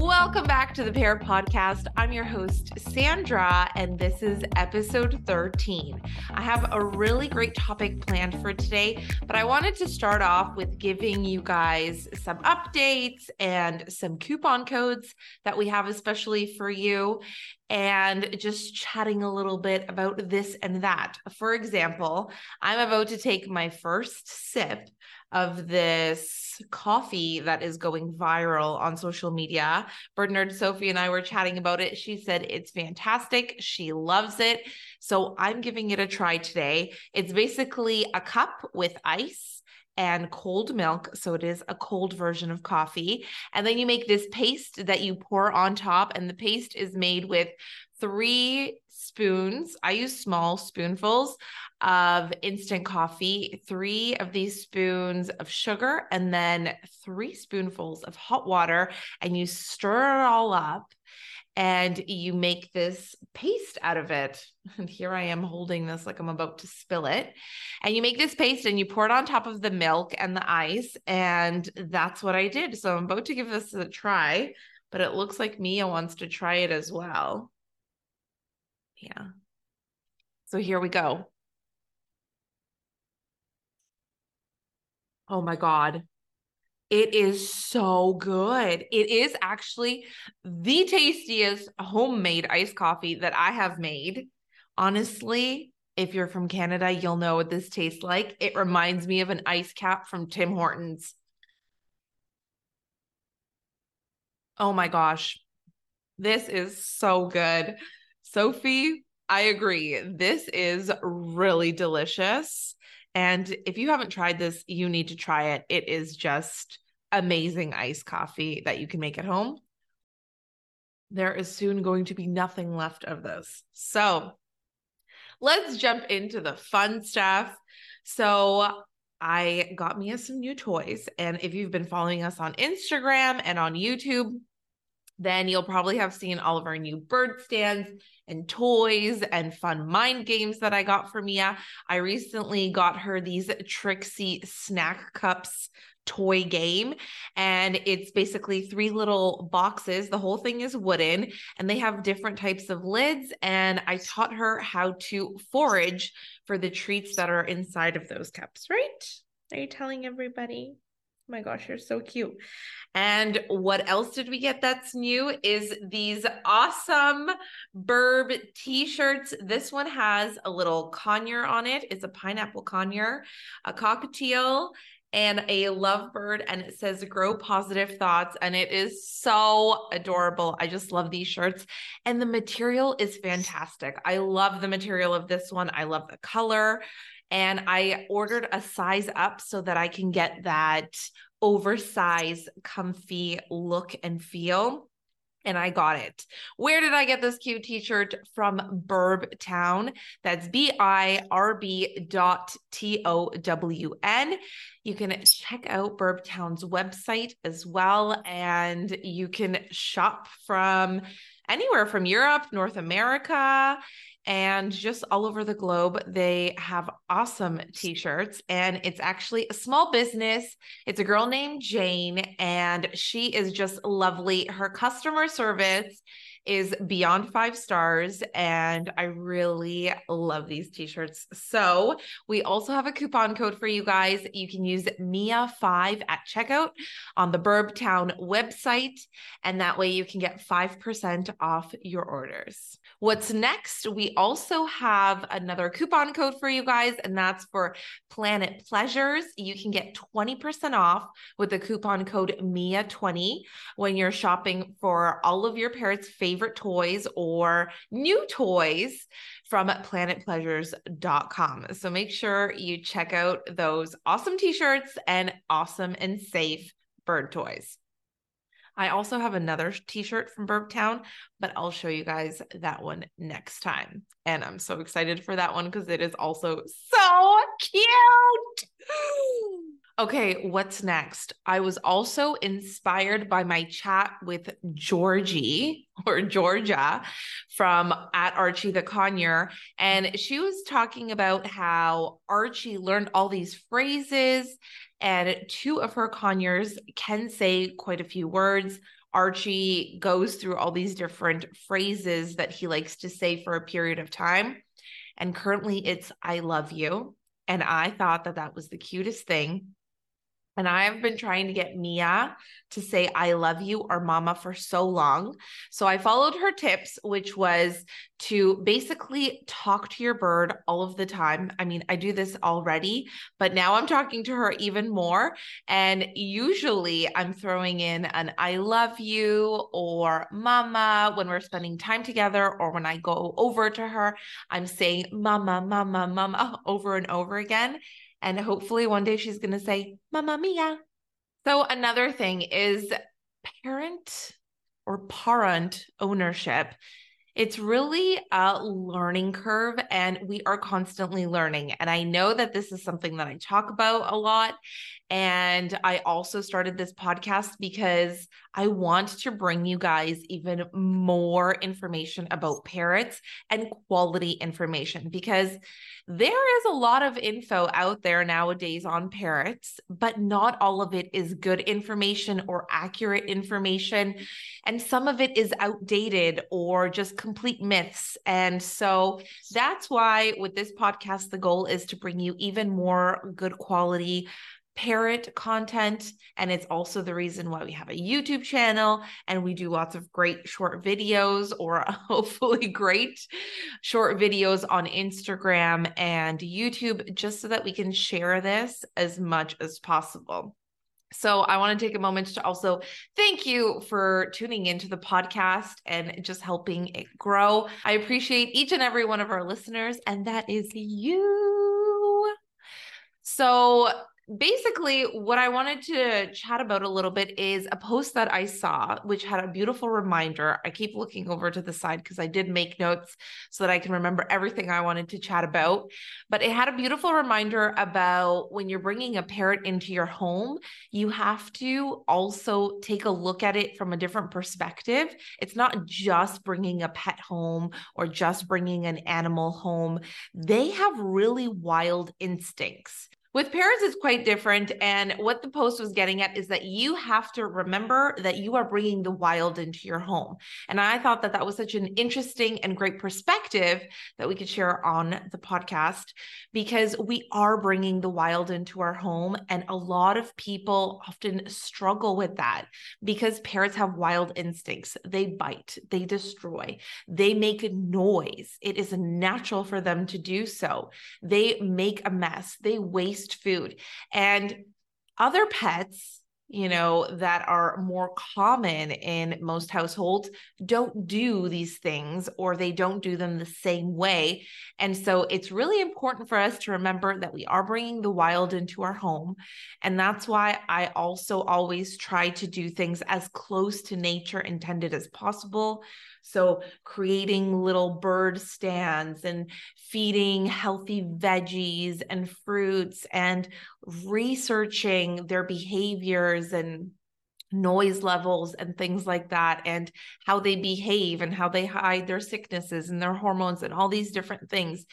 Welcome back to the Parrot Podcast. I'm your host, Sandra, and this is episode 13. I have a really great topic planned for today, but I wanted to start off with giving you guys some updates and some coupon codes that we have especially for you, and just chatting a little bit about this and that. For example, I'm about to take my first sip of this coffee that is going viral on social media. Bird Nerd Sophie and I were chatting about it. She said it's fantastic. She loves it. So I'm giving it a try today. It's basically a cup with ice and cold milk. So it is a cold version of coffee. And then you make this paste that you pour on top. And the paste is made with 3 spoons. I use small spoonfuls of instant coffee, 3 of these spoons of sugar, and then 3 spoonfuls of hot water, and you stir it all up and you make this paste out of it. And here I am holding this like I'm about to spill it. And you make this paste and you pour it on top of the milk and the ice. And that's what I did. So I'm about to give this a try, but it looks like Mia wants to try it as well. Yeah. So here we go. Oh my God. It is so good. It is actually the tastiest homemade iced coffee that I have made. Honestly, if you're from Canada, you'll know what this tastes like. It reminds me of an ice cap from Tim Hortons. Oh my gosh. This is so good. Sophie, I agree. This is really delicious. And if you haven't tried this, you need to try it. It is just amazing iced coffee that you can make at home. There is soon going to be nothing left of this. So let's jump into the fun stuff. So I got Mia some new toys. And if you've been following us on Instagram and on YouTube, then you'll probably have seen all of our new bird stands and toys and fun mind games that I got for Mia. I recently got her these Trixie snack cups toy game, and it's basically 3 little boxes. The whole thing is wooden, and they have different types of lids, and I taught her how to forage for the treats that are inside of those cups, right? Are you telling everybody? Oh my gosh, you're so cute. And what else did we get that's new is these awesome Birb t-shirts. This one has a little conyer on it. It's a pineapple conyer, a cockatiel, and a lovebird, and it says grow positive thoughts, and it is so adorable. I just love these shirts, and the material is fantastic. I love the material of this one. I love the color, and I ordered a size up so that I can get that oversized, comfy look and feel. And I got it. Where did I get this cute t-shirt? From Birbtown. That's BIRB.TOWN. You can check out Birbtown's website as well. And you can shop from anywhere from Europe, North America, and just all over the globe. They have awesome t-shirts, and it's actually a small business. It's a girl named Jane, and she is just lovely. Her customer service is beyond 5 stars, and I really love these t-shirts. So we also have a coupon code for you guys. You can use MIA5 at checkout on the Birbtown website, and that way you can get 5% off your orders. What's next? We also have another coupon code for you guys, and that's for Planet Pleasures. You can get 20% off with the coupon code MIA20 when you're shopping for all of your parrots' favorite toys or new toys from planetpleasures.com. So make sure you check out those awesome t-shirts and awesome and safe bird toys. I also have another t-shirt from Birbtown, but I'll show you guys that one next time. And I'm so excited for that one because it is also so cute. Okay, what's next? I was also inspired by my chat with Georgie or Georgia from @Archie the Conyer. And she was talking about how Archie learned all these phrases, and 2 of her conyers can say quite a few words. Archie goes through all these different phrases that he likes to say for a period of time. And currently it's, I love you. And I thought that that was the cutest thing. And I've been trying to get Mia to say, I love you or mama for so long. So I followed her tips, which was to basically talk to your bird all of the time. I mean, I do this already, but now I'm talking to her even more. And usually I'm throwing in an I love you or mama when we're spending time together, or when I go over to her, I'm saying mama, mama, mama over and over again. And hopefully one day she's going to say, Mama Mia. So another thing is parent or parent ownership. It's really a learning curve, and we are constantly learning. And I know that this is something that I talk about a lot. And I also started this podcast because I want to bring you guys even more information about parrots and quality information, because there is a lot of info out there nowadays on parrots, but not all of it is good information or accurate information. And some of it is outdated or just complete myths. And so that's why with this podcast, the goal is to bring you even more good quality parrot content. And it's also the reason why we have a YouTube channel, and we do lots of great short videos, or hopefully great short videos on Instagram and YouTube, just so that we can share this as much as possible. So I want to take a moment to also thank you for tuning into the podcast and just helping it grow. I appreciate each and every one of our listeners, and that is you. So basically, what I wanted to chat about a little bit is a post that I saw, which had a beautiful reminder. I keep looking over to the side because I did make notes so that I can remember everything I wanted to chat about. But it had a beautiful reminder about when you're bringing a parrot into your home, you have to also take a look at it from a different perspective. It's not just bringing a pet home or just bringing an animal home. They have really wild instincts. With parrots, it's quite different. And what the post was getting at is that you have to remember that you are bringing the wild into your home. And I thought that that was such an interesting and great perspective that we could share on the podcast, because we are bringing the wild into our home. And a lot of people often struggle with that because parrots have wild instincts. They bite, they destroy, they make noise. It is natural for them to do so. They make a mess. They waste food. And other pets, you know, that are more common in most households don't do these things, or they don't do them the same way. And so it's really important for us to remember that we are bringing the wild into our home. And that's why I also always try to do things as close to nature intended as possible. So creating little bird stands and feeding healthy veggies and fruits and researching their behaviors and noise levels and things like that, and how they behave and how they hide their sicknesses and their hormones and all these different things.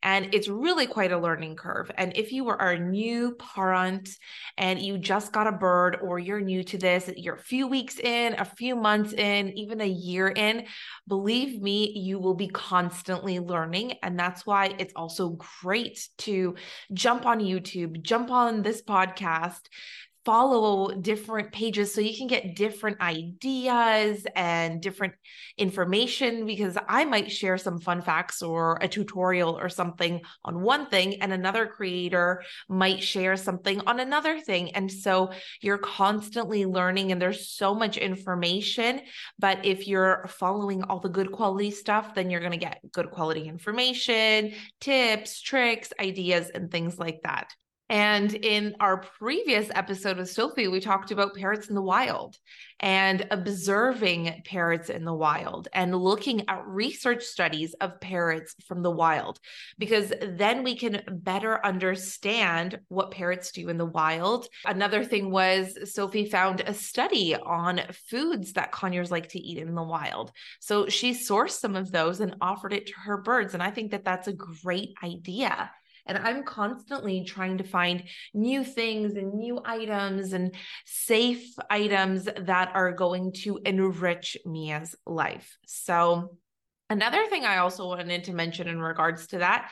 And it's really quite a learning curve. And if you are a new parent and you just got a bird, or you're new to this, you're a few weeks in, a few months in, even a year in, believe me, you will be constantly learning. And that's why it's also great to jump on YouTube, jump on this podcast, follow different pages so you can get different ideas and different information, because I might share some fun facts or a tutorial or something on one thing, and another creator might share something on another thing. And so you're constantly learning, and there's so much information. But if you're following all the good quality stuff, then you're going to get good quality information, tips, tricks, ideas, and things like that. And in our previous episode with Sophie, we talked about parrots in the wild and observing parrots in the wild and looking at research studies of parrots from the wild, because then we can better understand what parrots do in the wild. Another thing was Sophie found a study on foods that Conyers like to eat in the wild. So she sourced some of those and offered it to her birds. And I think that that's a great idea. And I'm constantly trying to find new things and new items and safe items that are going to enrich Mia's life. So another thing I also wanted to mention in regards to that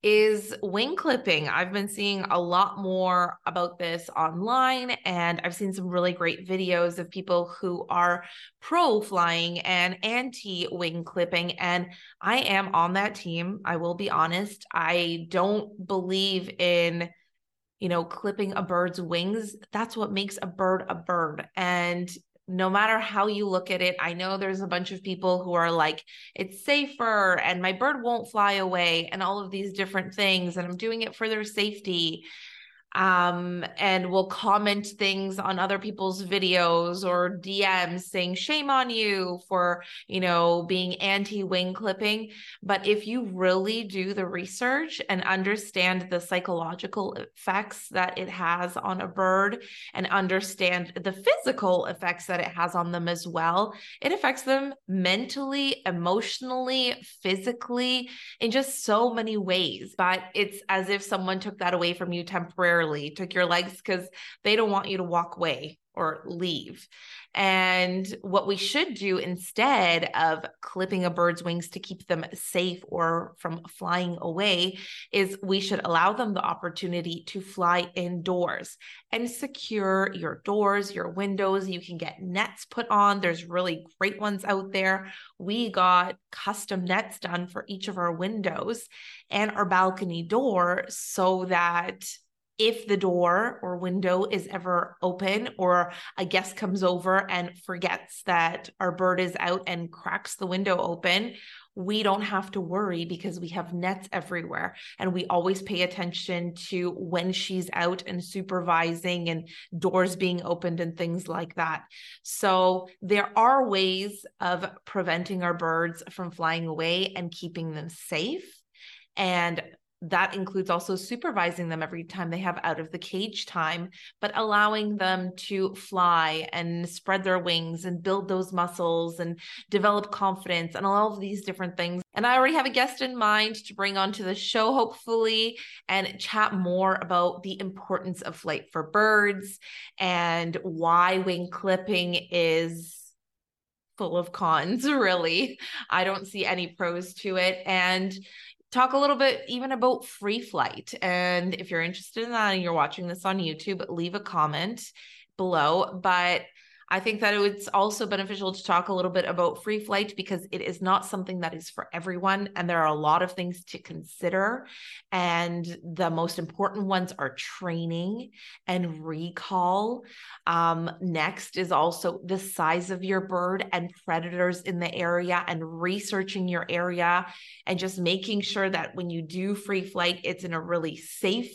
is wing clipping. I've been seeing a lot more about this online, and I've seen some really great videos of people who are pro flying and anti wing clipping. And I am on that team. I will be honest. I don't believe in, you know, clipping a bird's wings. That's what makes a bird a bird. And no matter how you look at it, I know there's a bunch of people who are like, it's safer and my bird won't fly away and all of these different things. And I'm doing it for their safety. And will comment things on other people's videos or DMs saying, shame on you for, you know, being anti-wing clipping. But if you really do the research and understand the psychological effects that it has on a bird and understand the physical effects that it has on them as well, it affects them mentally, emotionally, physically, in just so many ways. But it's as if someone took that away from you temporarily. Took your legs because they don't want you to walk away or leave. And what we should do instead of clipping a bird's wings to keep them safe or from flying away is we should allow them the opportunity to fly indoors and secure your doors, your windows. You can get nets put on. There's really great ones out there. We got custom nets done for each of our windows and our balcony door so that if the door or window is ever open or a guest comes over and forgets that our bird is out and cracks the window open, we don't have to worry because we have nets everywhere. And we always pay attention to when she's out and supervising and doors being opened and things like that. So there are ways of preventing our birds from flying away and keeping them safe. And that includes also supervising them every time they have out of the cage time, but allowing them to fly and spread their wings and build those muscles and develop confidence and all of these different things. And I already have a guest in mind to bring onto the show, hopefully, and chat more about the importance of flight for birds and why wing clipping is full of cons, really. I don't see any pros to it. And talk a little bit even about free flight. And if you're interested in that and you're watching this on YouTube, leave a comment below. But I think that it's also beneficial to talk a little bit about free flight because it is not something that is for everyone. And there are a lot of things to consider. And the most important ones are training and recall. Next is also the size of your bird and predators in the area and researching your area and just making sure that when you do free flight, it's in a really safe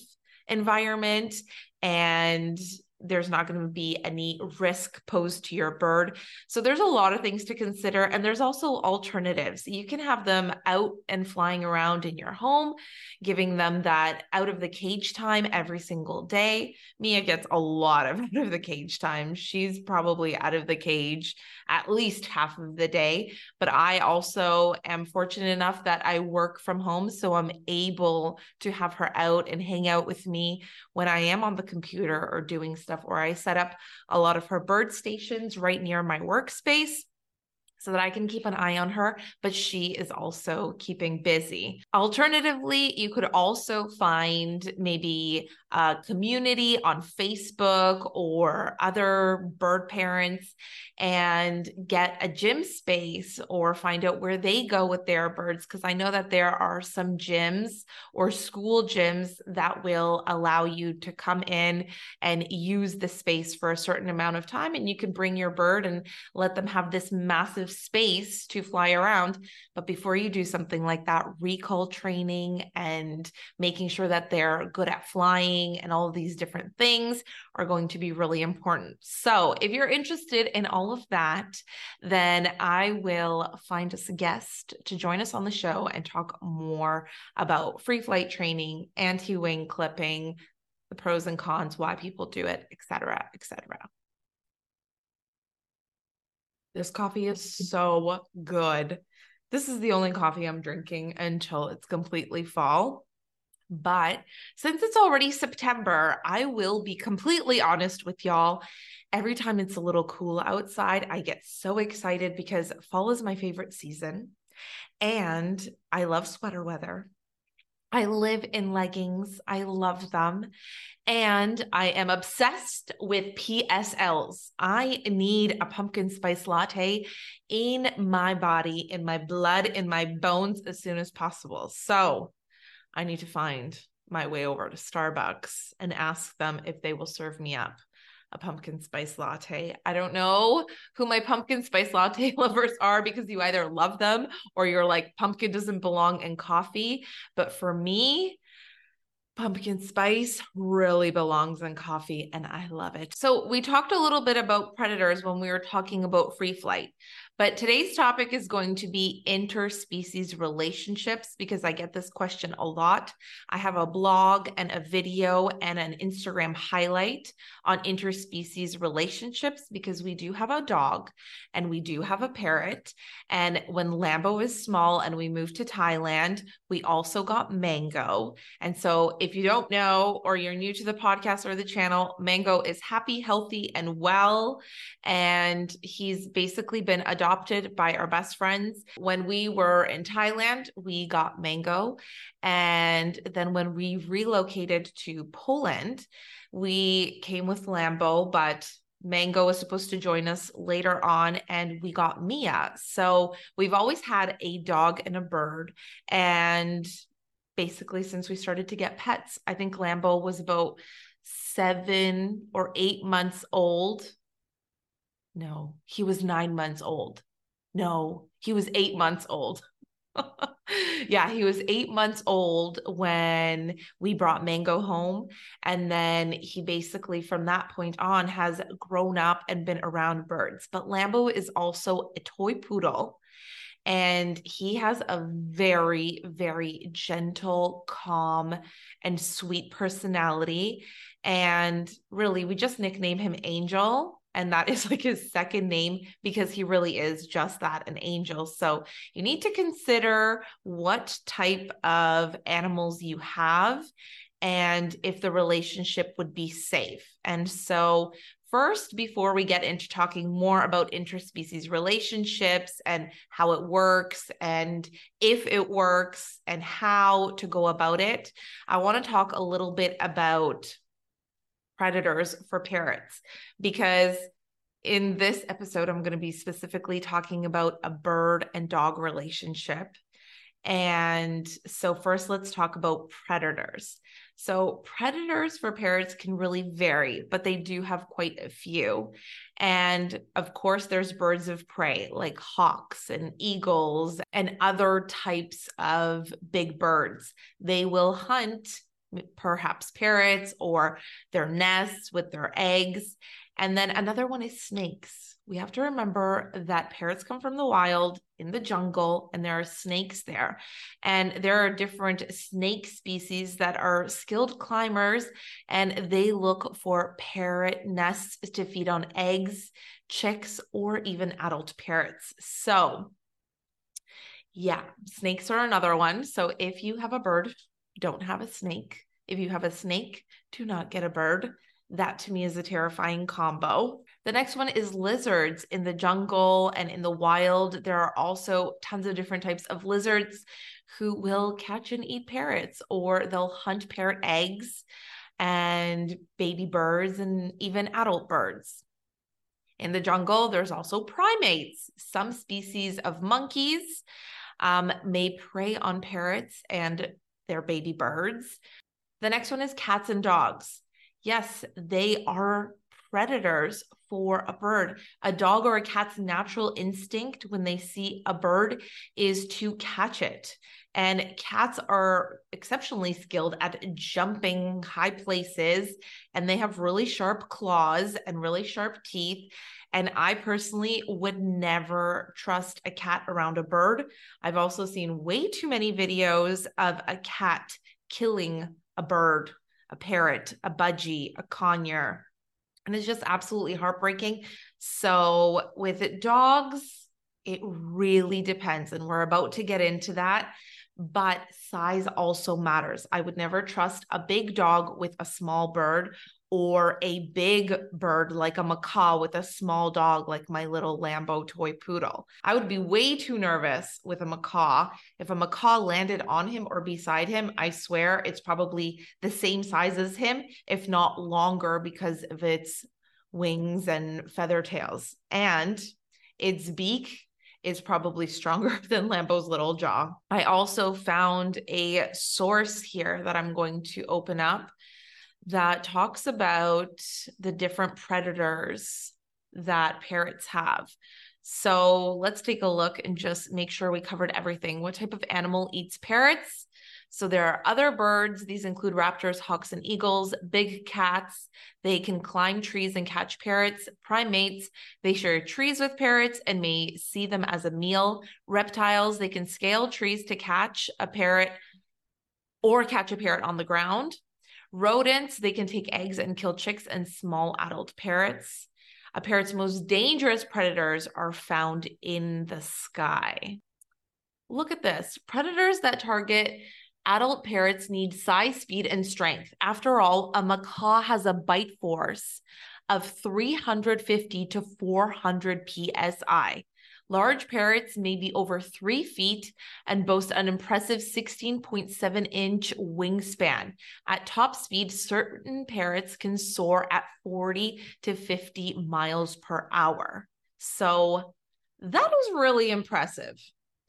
environment and there's not going to be any risk posed to your bird. So there's a lot of things to consider. And there's also alternatives. You can have them out and flying around in your home, giving them that out of the cage time every single day. Mia gets a lot of out of the cage time. She's probably out of the cage at least half of the day. But I also am fortunate enough that I work from home. So I'm able to have her out and hang out with me when I am on the computer or doing stuff. Or I set up a lot of her bird stations right near my workspace so that I can keep an eye on her, but she is also keeping busy. Alternatively, you could also find maybe a community on Facebook or other bird parents and get a gym space or find out where they go with their birds. Because I know that there are some gyms or school gyms that will allow you to come in and use the space for a certain amount of time. And you can bring your bird and let them have this massive space to fly around. But before you do something like that, recall training and making sure that they're good at flying and all of these different things are going to be really important. So if you're interested in all of that, then I will find us a guest to join us on the show and talk more about free flight training, anti-wing clipping, the pros and cons, why people do it, et cetera, et cetera. This coffee is so good. This is the only coffee I'm drinking until it's completely fall. But since it's already September, I will be completely honest with y'all. Every time it's a little cool outside, I get so excited because fall is my favorite season and I love sweater weather. I live in leggings. I love them. And I am obsessed with PSLs. I need a pumpkin spice latte in my body, in my blood, in my bones as soon as possible. So I need to find my way over to Starbucks and ask them if they will serve me up a pumpkin spice latte. I don't know who my pumpkin spice latte lovers are because you either love them or you're like, pumpkin doesn't belong in coffee. But for me, pumpkin spice really belongs in coffee and I love it. So we talked a little bit about predators when we were talking about free flight, but today's topic is going to be interspecies relationships because I get this question a lot. I have a blog and a video and an Instagram highlight on interspecies relationships because we do have a dog and we do have a parrot. And when Lambo is small and we moved to Thailand, we also got Mango. And so if you don't know, or you're new to the podcast or the channel, Mango is happy, healthy, and well. And he's basically been adopted by our best friends. When we were in Thailand, we got Mango. And then when we relocated to Poland, we came with Lambo, but Mango was supposed to join us later on and we got Mia. So we've always had a dog and a bird. And basically since we started to get pets, I think Lambo was about 7 or 8 months old. No, he was 9 months old. No, he was 8 months old. Yeah, he was 8 months old when we brought Mango home. And then he basically from that point on has grown up and been around birds. But Lambo is also a toy poodle. And he has a very, very gentle, calm, and sweet personality. And really, we just nicknamed him Angel. And that is like his second name because he really is just that, an angel. So you need to consider what type of animals you have and if the relationship would be safe. And so first, before we get into talking more about interspecies relationships and how it works and if it works and how to go about it, I want to talk a little bit about predators for parrots, because in this episode, I'm going to be specifically talking about a bird and dog relationship. And so first, let's talk about predators. So predators for parrots can really vary, but they do have quite a few. And of course, there's birds of prey like hawks and eagles and other types of big birds. They will hunt perhaps parrots or their nests with their eggs. And then another one is snakes. We have to remember that parrots come from the wild in the jungle and there are snakes there. And there are different snake species that are skilled climbers and they look for parrot nests to feed on eggs, chicks, or even adult parrots. So yeah, snakes are another one. So if you have a bird, don't have a snake. If you have a snake, do not get a bird. That to me is a terrifying combo. The next one is lizards in the jungle and in the wild. There are also tons of different types of lizards who will catch and eat parrots, or they'll hunt parrot eggs and baby birds and even adult birds. In the jungle, there's also primates, some species of monkeys may prey on parrots and their baby birds. The next one is cats and dogs. Yes, they are predators for a bird. A dog or a cat's natural instinct when they see a bird is to catch it. And cats are exceptionally skilled at jumping high places, and they have really sharp claws and really sharp teeth. And I personally would never trust a cat around a bird. I've also seen way too many videos of a cat killing a bird, a parrot, a budgie, a conyer. And it's just absolutely heartbreaking. So with dogs, it really depends. And we're about to get into that. but size also matters. I would never trust a big dog with a small bird or a big bird like a macaw with a small dog like my little Lambo toy poodle. I would be way too nervous with a macaw. If a macaw landed on him or beside him, I swear it's probably the same size as him, if not longer, because of its wings and feather tails. And its beak is probably stronger than Lambo's little jaw. I also found a source here that I'm going to open up that talks about the different predators that parrots have. So let's take a look and just make sure we covered everything. What type of animal eats parrots? So there are other birds. These include raptors, hawks, and eagles. Big cats. They can climb trees and catch parrots. Primates. They share trees with parrots and may see them as a meal. Reptiles. They can scale trees to catch a parrot or catch a parrot on the ground. Rodents. They can take eggs and kill chicks and small adult parrots. A parrot's most dangerous predators are found in the sky. Look at this. Predators that target adult parrots need size, speed, and strength. After all, a macaw has a bite force of 350 to 400 psi. Large parrots may be over 3 feet and boast an impressive 16.7-inch wingspan. At top speed, certain parrots can soar at 40 to 50 miles per hour. So that was really impressive.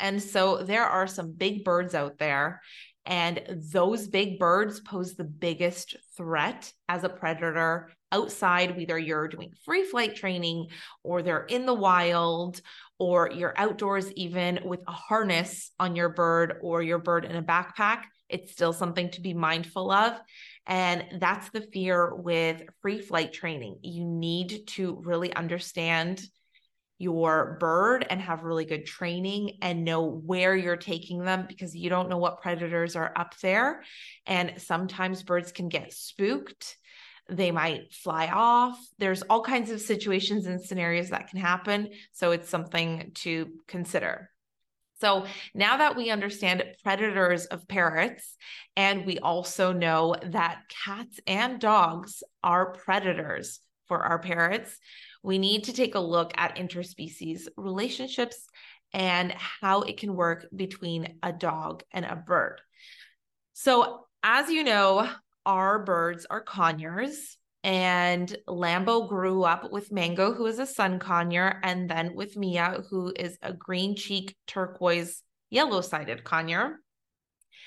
And so there are some big birds out there, and those big birds pose the biggest threat as a predator outside, whether you're doing free flight training or they're in the wild or you're outdoors, even with a harness on your bird or your bird in a backpack. It's still something to be mindful of. And that's the fear with free flight training. You need to really understand your bird and have really good training and know where you're taking them, because you don't know what predators are up there. And sometimes birds can get spooked. They might fly off. There's all kinds of situations and scenarios that can happen. So it's something to consider. So now that we understand predators of parrots, and we also know that cats and dogs are predators for our parrots, we need to take a look at interspecies relationships and how it can work between a dog and a bird. So as you know, our birds are conyers, and Lambo grew up with Mango, who is a sun conyer, and then with Mia, who is a green cheek, turquoise, yellow-sided conyer.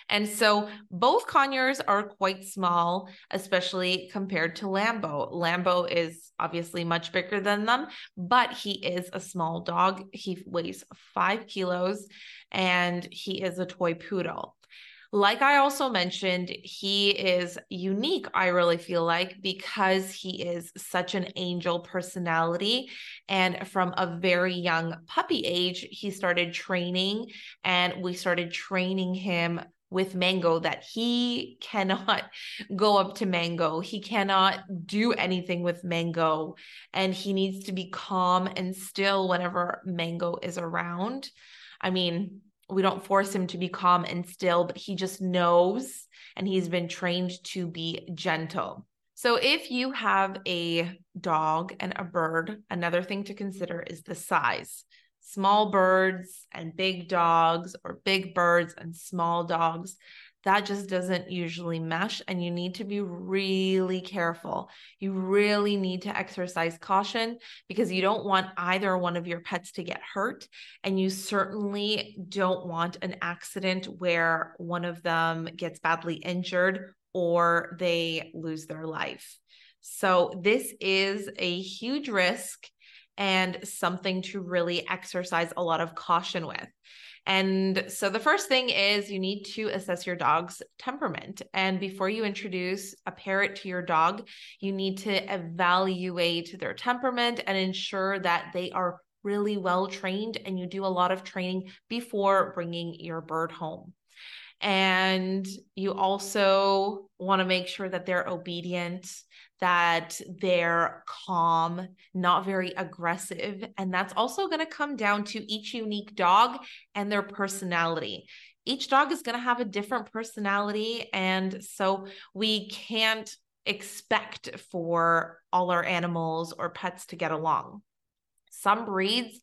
And so both conyers are quite small, especially compared to Lambo. Lambo is obviously much bigger than them, but he is a small dog. He weighs 5 kilos and he is a toy poodle. Like I also mentioned, he is unique, I really feel like, because he is such an angel personality. And from a very young puppy age, he started training, and we started training him with Mango that he cannot go up to Mango. He cannot do anything with Mango, and he needs to be calm and still whenever Mango is around. I mean, we don't force him to be calm and still, but he just knows, and he's been trained to be gentle. So if you have a dog and a bird, another thing to consider is the size. Small birds and big dogs, or big birds and small dogs, that just doesn't usually mesh, and you need to be really careful. You really need to exercise caution, because you don't want either one of your pets to get hurt, and you certainly don't want an accident where one of them gets badly injured or they lose their life. So this is a huge risk and something to really exercise a lot of caution with. And so the first thing is you need to assess your dog's temperament. And before you introduce a parrot to your dog, you need to evaluate their temperament and ensure that they are really well trained, and you do a lot of training before bringing your bird home. And you also want to make sure that they're obedient, that they're calm, not very aggressive. And that's also going to come down to each unique dog and their personality. each dog is going to have a different personality. And so we can't expect for all our animals or pets to get along. Some breeds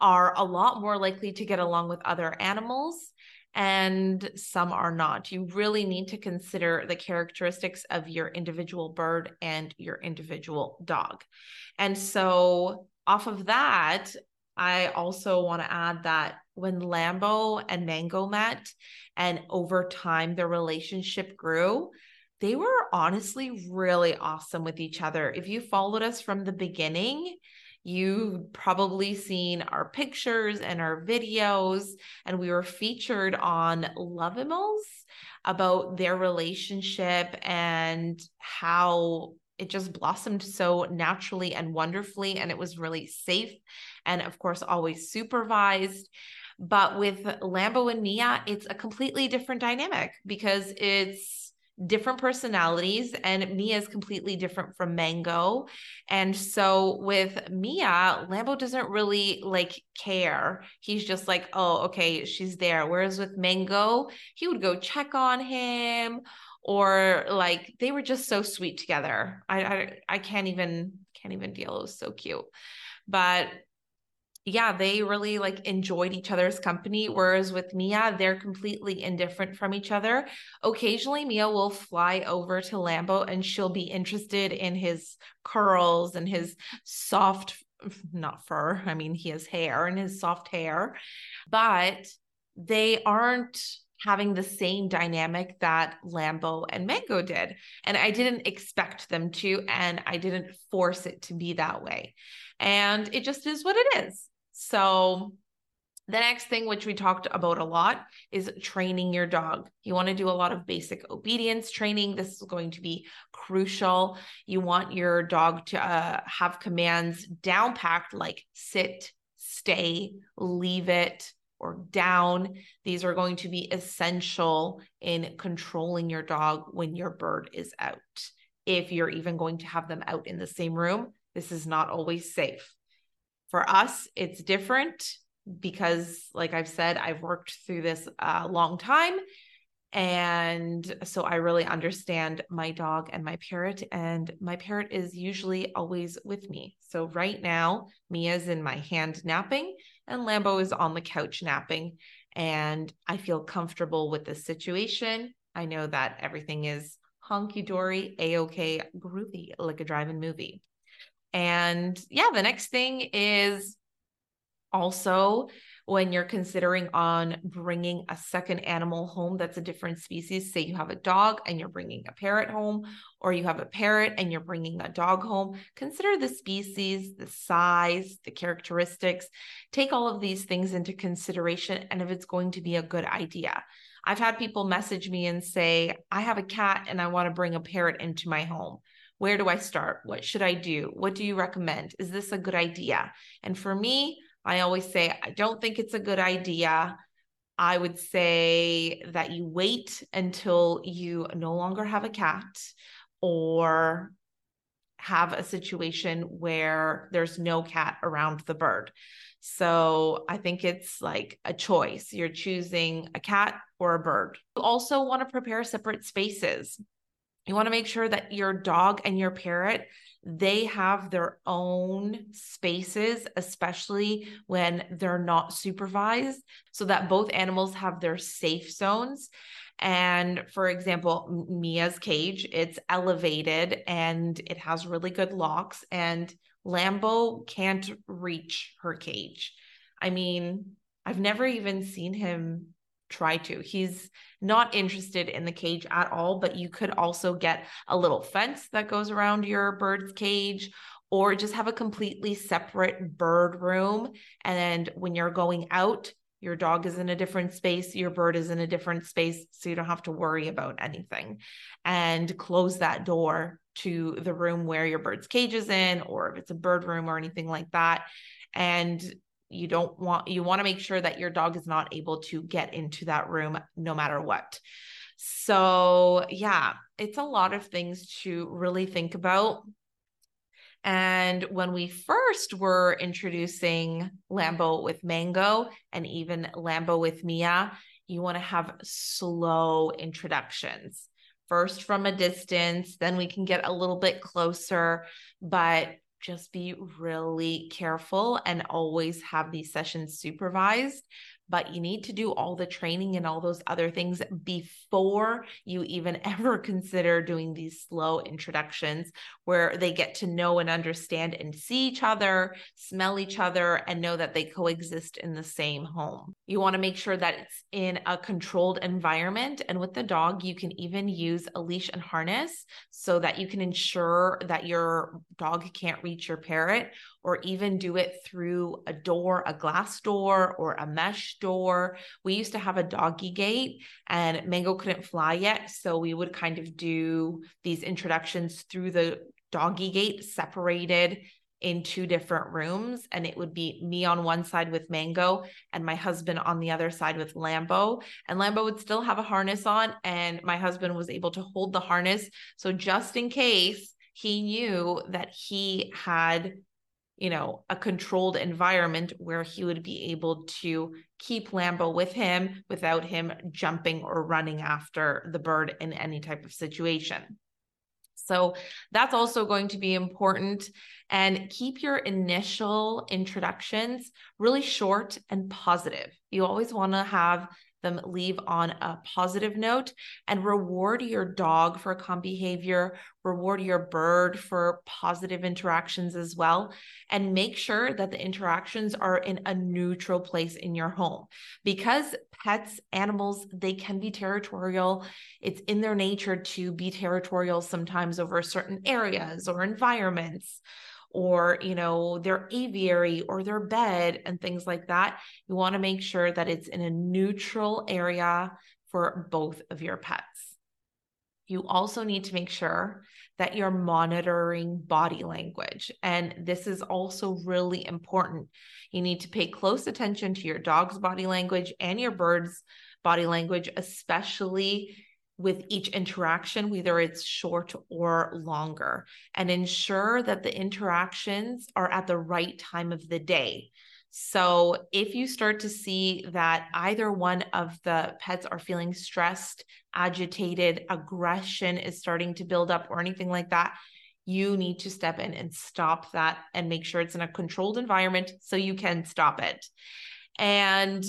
are a lot more likely to get along with other animals, and some are not. You really need to consider the characteristics of your individual bird and your individual dog. And so off of that, I also want to add that when Lambo and Mango met, and over time their relationship grew, they were honestly really awesome with each other. If you followed us from the beginning, you've probably seen our pictures and our videos, and we were featured on Lovimals about their relationship and how it just blossomed so naturally and wonderfully, and it was really safe and, of course, always supervised. But with Lambo and Mia, it's a completely different dynamic because it's different personalities, and Mia is completely different from Mango. And so with Mia, Lambo doesn't really care. He's just like, oh, okay, she's there. Whereas with Mango, he would go check on him, or they were just so sweet together. I can't even deal. It was so cute. But yeah, they really enjoyed each other's company. Whereas with Mia, they're completely indifferent from each other. Occasionally, Mia will fly over to Lambo and she'll be interested in his curls and his soft, not fur. I mean, he has hair and his soft hair, but they aren't having the same dynamic that Lambo and Mango did. And I didn't expect them to, and I didn't force it to be that way. And it just is what it is. So the next thing, which we talked about a lot, is training your dog. You want to do a lot of basic obedience training. This is going to be crucial. You want your dog to have commands down packed, like sit, stay, leave it, or down. These are going to be essential in controlling your dog when your bird is out. If you're even going to have them out in the same room, this is not always safe. For us, it's different because, like I've said, I've worked through this a long time. And so I really understand my dog and my parrot. And my parrot is usually always with me. So right now, Mia's in my hand napping and Lambo is on the couch napping. And I feel comfortable with this situation. I know that everything is hunky-dory, A-okay, groovy, like a drive-in movie. And yeah, the next thing is also when you're considering on bringing a second animal home that's a different species. Say you have a dog and you're bringing a parrot home, or you have a parrot and you're bringing a dog home, consider the species, the size, the characteristics. Take all of these things into consideration and if it's going to be a good idea. I've had people message me and say, I have a cat and I want to bring a parrot into my home. Where do I start? What should I do? What do you recommend? Is this a good idea? And for me, I always say, I don't think it's a good idea. I would say that you wait until you no longer have a cat or have a situation where there's no cat around the bird. So I think it's like a choice. You're choosing a cat or a bird. You also want to prepare separate spaces. You want to make sure that your dog and your parrot, they have their own spaces, especially when they're not supervised, so that both animals have their safe zones. And for example, Mia's cage, it's elevated and it has really good locks, and Lambo can't reach her cage. I mean, I've never even seen him try to. He's not interested in the cage at all, but you could also get a little fence that goes around your bird's cage, or just have a completely separate bird room. And when you're going out, your dog is in a different space, your bird is in a different space, so you don't have to worry about anything. And close that door to the room where your bird's cage is in, or if it's a bird room or anything like that. And you want to make sure that your dog is not able to get into that room no matter what. So yeah, it's a lot of things to really think about. And when we first were introducing Lambo with Mango and even Lambo with Mia, you want to have slow introductions. First from a distance, then we can get a little bit closer, but just be really careful and always have these sessions supervised. But you need to do all the training and all those other things before you even ever consider doing these slow introductions where they get to know and understand and see each other, smell each other, and know that they coexist in the same home. You want to make sure that it's in a controlled environment. And with the dog, you can even use a leash and harness so that you can ensure that your dog can't reach your parrot, or even do it through a door, a glass door or a mesh door. We used to have a doggy gate and Mango couldn't fly yet. So we would kind of do these introductions through the doggy gate, separated in two different rooms. And it would be me on one side with Mango and my husband on the other side with Lambo. And Lambo would still have a harness on, and my husband was able to hold the harness. So just in case he knew that he had, you know, a controlled environment where he would be able to keep Lambo with him without him jumping or running after the bird in any type of situation. So that's also going to be important. And keep your initial introductions really short and positive. You always want to have them leave on a positive note, and reward your dog for calm behavior, reward your bird for positive interactions as well, and make sure that the interactions are in a neutral place in your home, because pets, animals, they can be territorial. It's in their nature to be territorial sometimes over certain areas or environments, or, you know, their aviary or their bed and things like that. You want to make sure that it's in a neutral area for both of your pets. You also need to make sure that you're monitoring body language. And this is also really important. You need to pay close attention to your dog's body language and your bird's body language, especially with each interaction, whether it's short or longer, and ensure that the interactions are at the right time of the day. So if you start to see that either one of the pets are feeling stressed, agitated, aggression is starting to build up or anything like that, you need to step in and stop that and make sure it's in a controlled environment so you can stop it. And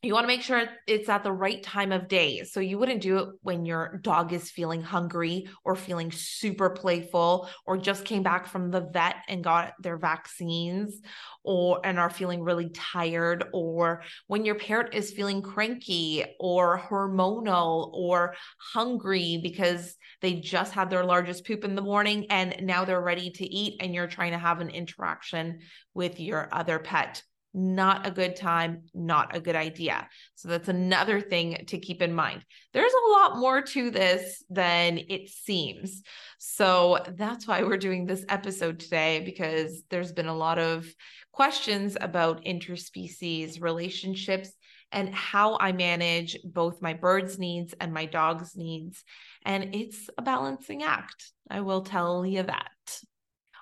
you want to make sure it's at the right time of day. So you wouldn't do it when your dog is feeling hungry or feeling super playful, or just came back from the vet and got their vaccines, or and are feeling really tired, or when your parrot is feeling cranky or hormonal or hungry because they just had their largest poop in the morning and now they're ready to eat and you're trying to have an interaction with your other pet. Not a good time, not a good idea. So that's another thing to keep in mind. There's a lot more to this than it seems. So that's why we're doing this episode today, because there's been a lot of questions about interspecies relationships and how I manage both my bird's needs and my dog's needs. And it's a balancing act. I will tell you that.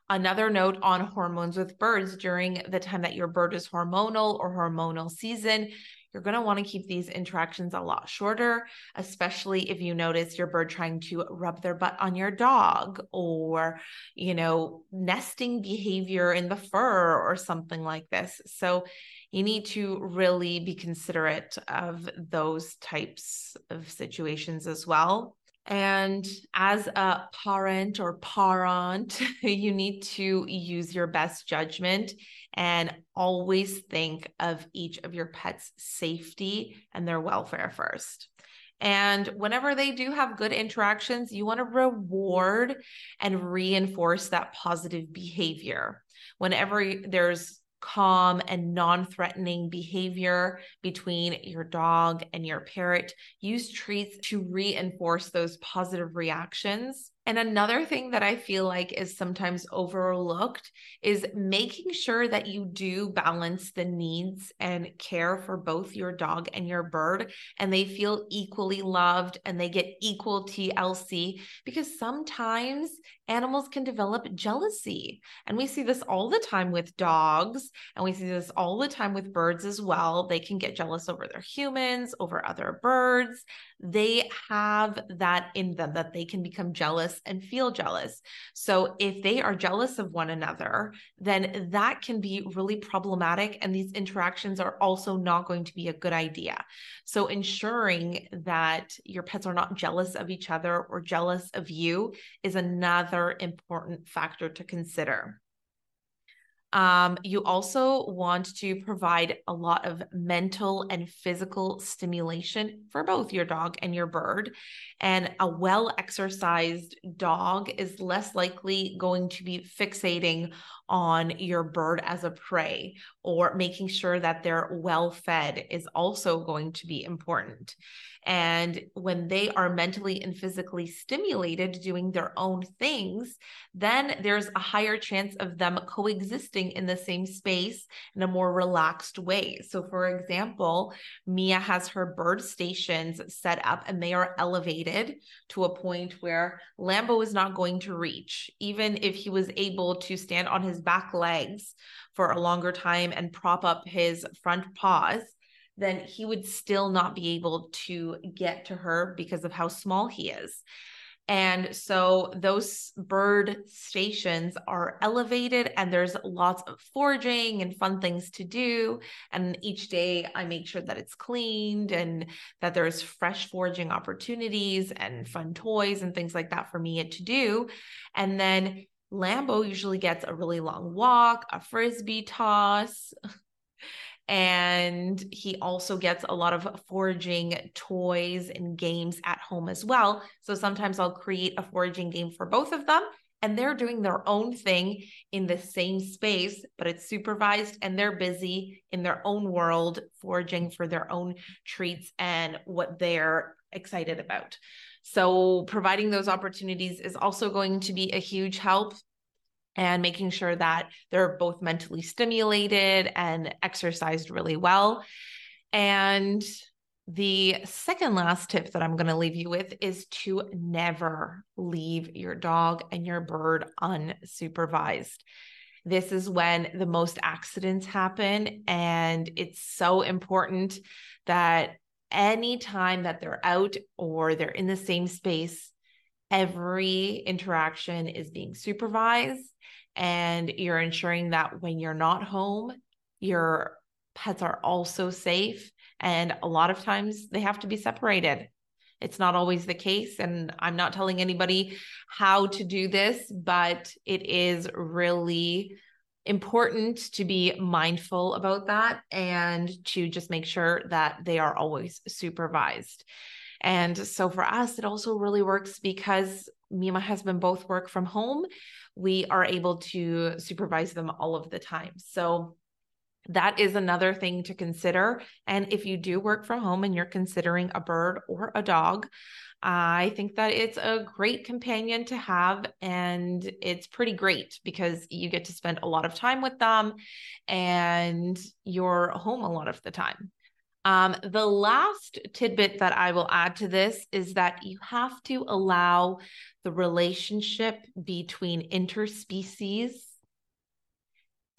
Another note on hormones with birds: during the time that your bird is hormonal or hormonal season, you're going to want to keep these interactions a lot shorter, especially if you notice your bird trying to rub their butt on your dog, or, you know, nesting behavior in the fur or something like this. So you need to really be considerate of those types of situations as well. And as a parent or parent, you need to use your best judgment and always think of each of your pets' safety and their welfare first. And whenever they do have good interactions, you want to reward and reinforce that positive behavior. Whenever there's calm and non-threatening behavior between your dog and your parrot, use treats to reinforce those positive reactions And another thing that I feel like is sometimes overlooked is making sure that you do balance the needs and care for both your dog and your bird, and they feel equally loved and they get equal TLC, because sometimes animals can develop jealousy. And we see this all the time with dogs, and we see this all the time with birds as well. They can get jealous over their humans, over other birds. They have that in them, that they can become jealous and feel jealous. So if they are jealous of one another, then that can be really problematic. And these interactions are also not going to be a good idea. So ensuring that your pets are not jealous of each other or jealous of you is another important factor to consider. You also want to provide a lot of mental and physical stimulation for both your dog and your bird. And a well-exercised dog is less likely going to be fixating on your bird as a prey, or making sure that they're well-fed is also going to be important. And when they are mentally and physically stimulated doing their own things, then there's a higher chance of them coexisting in the same space in a more relaxed way. So for example, Mia has her bird stations set up and they are elevated to a point where Lambo is not going to reach, even if he was able to stand on his back legs for a longer time and prop up his front paws, then he would still not be able to get to her because of how small he is. And so those bird stations are elevated, and there's lots of foraging and fun things to do. And each day I make sure that it's cleaned and that there's fresh foraging opportunities and fun toys and things like that for Mia to do. And then Lambo usually gets a really long walk, a frisbee toss, and he also gets a lot of foraging toys and games at home as well. So sometimes I'll create a foraging game for both of them, and they're doing their own thing in the same space, but it's supervised and they're busy in their own world foraging for their own treats and what they're excited about. So providing those opportunities is also going to be a huge help, and making sure that they're both mentally stimulated and exercised really well. And the second last tip that I'm going to leave you with is to never leave your dog and your bird unsupervised. This is when the most accidents happen, and it's so important that any time that they're out or they're in the same space, every interaction is being supervised, and you're ensuring that when you're not home, your pets are also safe. And a lot of times they have to be separated. It's not always the case, and I'm not telling anybody how to do this, but it is really important to be mindful about that and to just make sure that they are always supervised. And so for us, it also really works because me and my husband both work from home. We are able to supervise them all of the time. So that is another thing to consider. And if you do work from home and you're considering a bird or a dog, I think that it's a great companion to have, and it's pretty great because you get to spend a lot of time with them and you're home a lot of the time. The last tidbit that I will add to this is that you have to allow the relationship between interspecies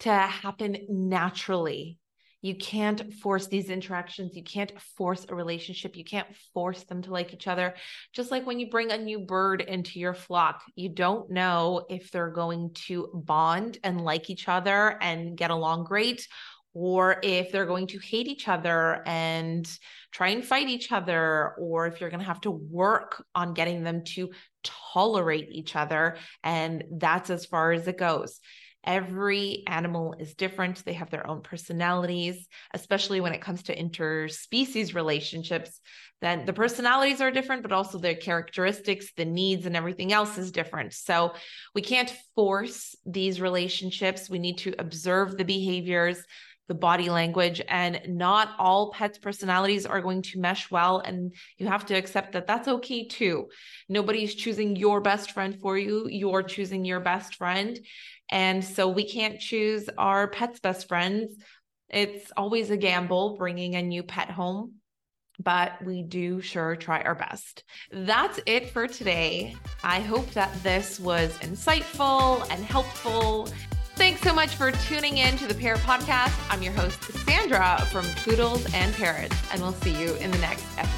to happen naturally. You can't force these interactions. You can't force a relationship. You can't force them to like each other. Just like when you bring a new bird into your flock, you don't know if they're going to bond and like each other and get along great, or if they're going to hate each other and try and fight each other, or if you're going to have to work on getting them to tolerate each other. And that's as far as it goes. Every animal is different. They have their own personalities, especially when it comes to interspecies relationships. Then the personalities are different, but also their characteristics, the needs, and everything else is different. So we can't force these relationships. We need to observe the behaviors, the body language, and not all pets' personalities are going to mesh well. And you have to accept that that's okay too. Nobody's choosing your best friend for you. You're choosing your best friend. And so we can't choose our pets' best friends. It's always a gamble bringing a new pet home, but we do sure try our best. That's it for today. I hope that this was insightful and helpful. Thanks so much for tuning in to the Parrot Podcast. I'm your host, Sandra from Poodles and Parrots, and we'll see you in the next episode.